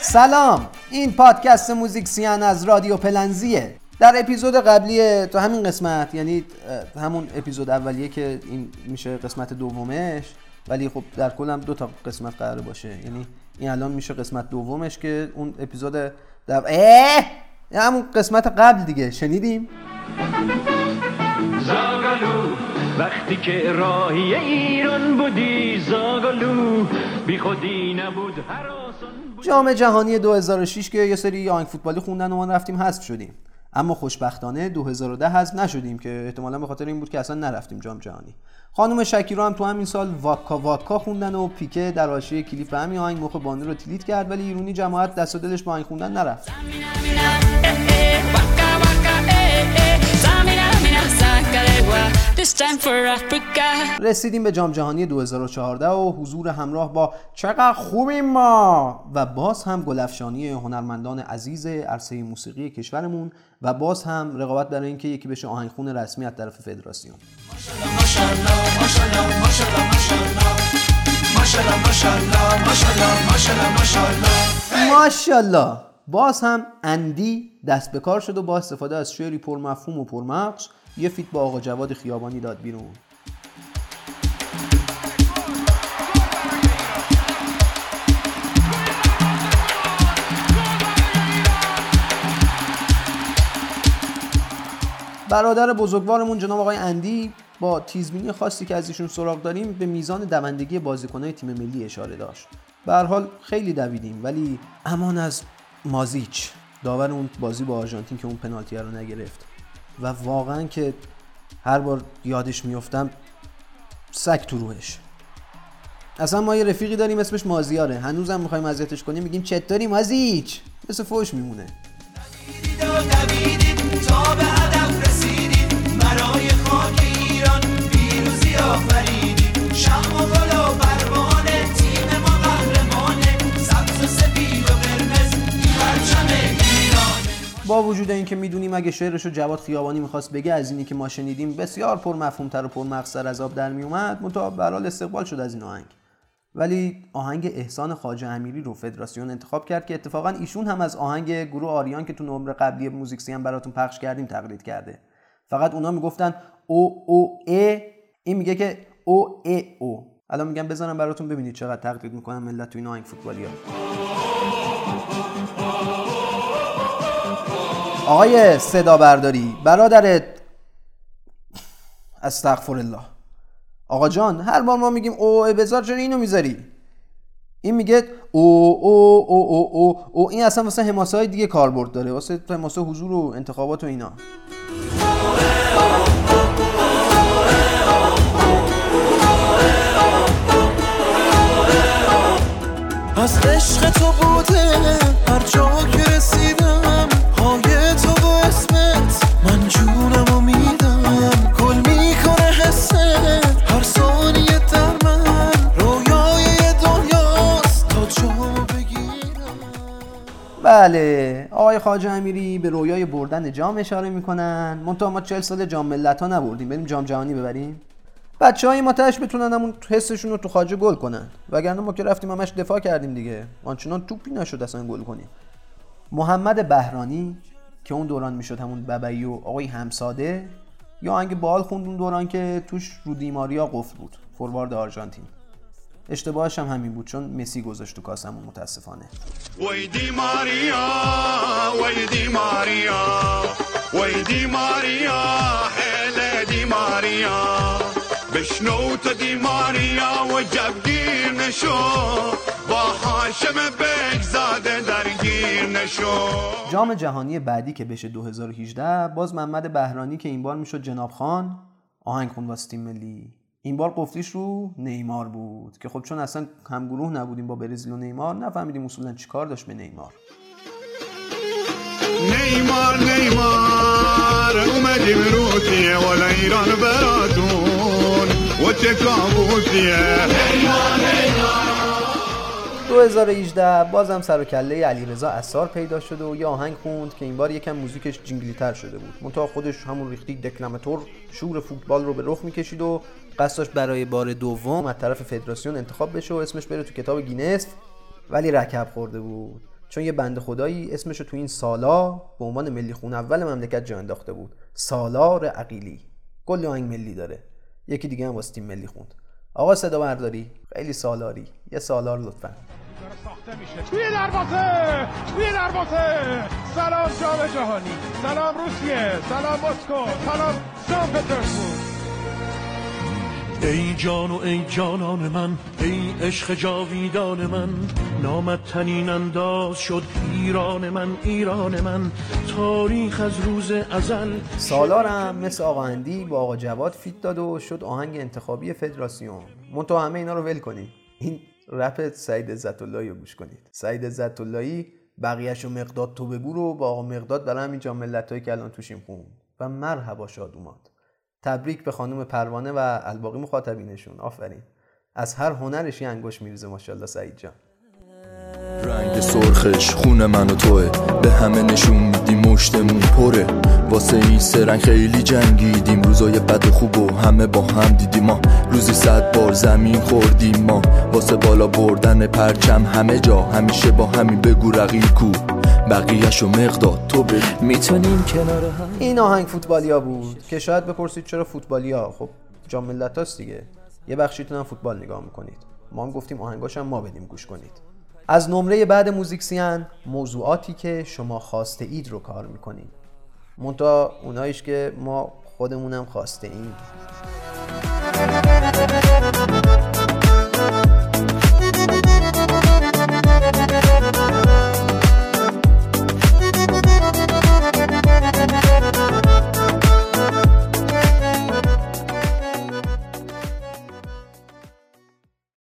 سلام، این پادکست موزیکسیان از رادیو پلنزیه. در اپیزود قبلی تو همین قسمت، یعنی همون اپیزود اولیه که این میشه قسمت دومش، ولی خب در کلم دو تا قسمت قراره باشه، یعنی این الان میشه قسمت دومش که اون اپیزود همون قسمت قبل دیگه شنیدیم. زاغلو وقتی که راهی ایران بودی، زاغلو بی خودی نبود هراسان. جام جهانی 2006 که یه سری آهنگ فوتبالی خوندن و ما رفتیم حذف شدیم، اما خوشبختانه 2010 حذف نشدیم که احتمالاً به خاطر این بود که اصلا نرفتیم جام جهانی. خانم شاکیرا هم تو همین سال واکا واکا خوندن و پیکه در حاشیه کلیپ همین آهنگ مخ بانو رو تلیت کرد، ولی ایرانی جماعت دست و دلش با آهنگ خوندن نرفت. رسیدیم به جام جهانی 2014 و حضور همراه با چقدر خوبیم ما و باز هم گلفشانی هنرمندان عزیز عرصه موسیقی کشورمون و باز هم رقابت برای اینکه یکی بشه آهنگخون رسمی از طرف فدراسیون. ماشاءالله باز هم اندی دست به کار شد و با استفاده از شعری پرمفهوم و پرمغز یه فیت با آقا جواد خیابانی داد بیرون. برادر بزرگوارمون جناب آقای اندی با تیزبینی خاصی که از ایشون سراغ داریم به میزان دوندگی بازیکن‌های تیم ملی اشاره داشت. به هر حال خیلی دویدیم، ولی امان از مازیچ، داور اون بازی با آرژانتین که اون پنالتی رو نگرفت و واقعا که هر بار یادش میافتم سگ تو روحش. اصلا ما یه رفیقی داریم اسمش مازیاره، هنوزم میخوایم اذیتش کنیم میگیم چطوری مازیچ، مثل فوش میمونه. با وجود این که میدونیم اگه شعرشو جواد خیابانی میخواست بگه از اینی که ما شنیدیم بسیار پرمفهومتر و پرمغزتر از آب در میومد، متأ به هر حال استقبال شد از این آهنگ. ولی آهنگ احسان خواجه امیری رو فدراسیون انتخاب کرد که اتفاقا ایشون هم از آهنگ گروه آریان که تو نمره قبلی موزیکسیان براتون پخش کردیم تقلید کرده. فقط اونا میگفتن او او ای، این میگه که او ای او. الان میگم بزنم براتون ببینید چقدر تقلید میکنن ملت تو این آهنگ فوتبالی‌ها. آقای صدا برداری، برادرت، استغفرالله، آقا جان، هر بار ما میگیم او بذار، چرا اینو میذاری؟ این میگه او او او او او او. این اصلا واسه حماسه‌های دیگه کاربرد داره، واسه حماسه حضور و انتخابات و اینا. از عشق تو بوده هر جا که رسیدم، های تو و اسمت من جونمو میدم، گل میکنه حست هر ثانیه در من، رویای دنیاست تا جامو بگیرم. بله، آقای خواجه امیری به رویای بردن جام اشاره میکنن، منتها ما 40 سال جام ملت ها نبردیم، بریم جام جهانی ببریم بچه های ما تش بتونن همون حسشون رو تو خواجه گل کنن، وگرنه ما که رفتیم همش دفاع کردیم دیگه، آنچنان توپی نشد اصلا گل کنیم. محمد بهرانی که اون دوران میشد همون ببایی و آقای همساده یا آهنگ باحال خوند اون دوران که توش رو دی ماریا قفل بود، فوروارد آرژانتین. اشتباهش هم همین بود چون مسی گذاشت تو کاسمون متاسفانه. وای دی ماریا، وای دی ماریا، وای دی ماریا، هله دی ماریا، بشنو تو دی ماریا و جبگیر نشو، با هاشم بگزاده درگیر نشو. جام جهانی بعدی که بشه 2018 باز محمد بهرانی که این بار میشد جناب خان آهنگ خوند واسه تیم ملی. این بار قفلیش رو نیمار بود که خب چون اصلا همگروه نبودیم با برزیل و نیمار نفهمیدیم اصولا چی کار داشت به نیمار. نیمار نیمار اومدی بروتیه والا ایران براتون و چه کابوسیه. 2018 بازم سر و کله علی رضا اثار پیدا شد و یه آهنگ خوند که این بار یکم موزیکش جینگلی تر شده بود، منتها خودش همون ریختی دکلماتور شور فوتبال رو به رخ میکشید و قصدش برای بار دوم از طرف فدراسیون انتخاب بشه و اسمش بره تو کتاب گینس ولی رکب خورده بود، چون یه بنده خدایی اسمشو تو این سالا به عنوان ملی خون اول مملکت جا انداخته بود، سالار عقیلی. گل آهنگ ملی داره، یکی دیگه هم واسه تیم ملی خوند. آقا صدا برداری، خیلی سالاری، یه سالار لطفاً. توی دروازه سلام جام جهانی، سلام روسیه، سلام مسکو، سلام سن پترزبورگ. ای جان و ای جانان من، ای عشق جاویدان من، نامت تنین انداز شد ایران من، ایران من، تاریخ از روز ازل. سالارم مثل آقا اندی با آقا جواد فیت داد و شد آهنگ انتخابی فدراسیون. منتها همه اینا رو ول کنید، این رپ سید عزت‌اللهی رو گوش کنید. سید عزت‌اللهی بقیه‌ش و مقداد تو بگو رو با آقا مقداد برای همین جام ملت‌هایی که الان توشیم خوند و مرحبا شاد اومد. تبریک به خانم پروانه و الباقی مخاطبینشون. آفرین، از هر هنرش یه انگوش میریزه ماشاءالله سعید جان. رنگ سرخش خون من و توه، به همه نشون میدیم مشتمون پره، واسه این سه رنگ خیلی جنگیدیم، روزای بد خوب و همه با هم دیدیم، ما روزی 100 بار زمین خوردیم، ما واسه بالا بردن پرچم همه جا همیشه با همین بگو رقیب کو بقیه‌شو مقداد تو میتونیم کنار هم. این آهنگ فوتبالیا بود که شاید بپرسید چرا فوتبالیا؟ خب جام ملت‌هاست دیگه، یه بخشیتون هم فوتبال نگاه میکنید، ما هم گفتیم آهنگاش هم ما بدیم گوش کنید. از نمره بعد موزیکسیان موضوعاتی که شما خواسته اید رو کار میکنیم، منتها اونایش که ما خودمونم خواسته ایم.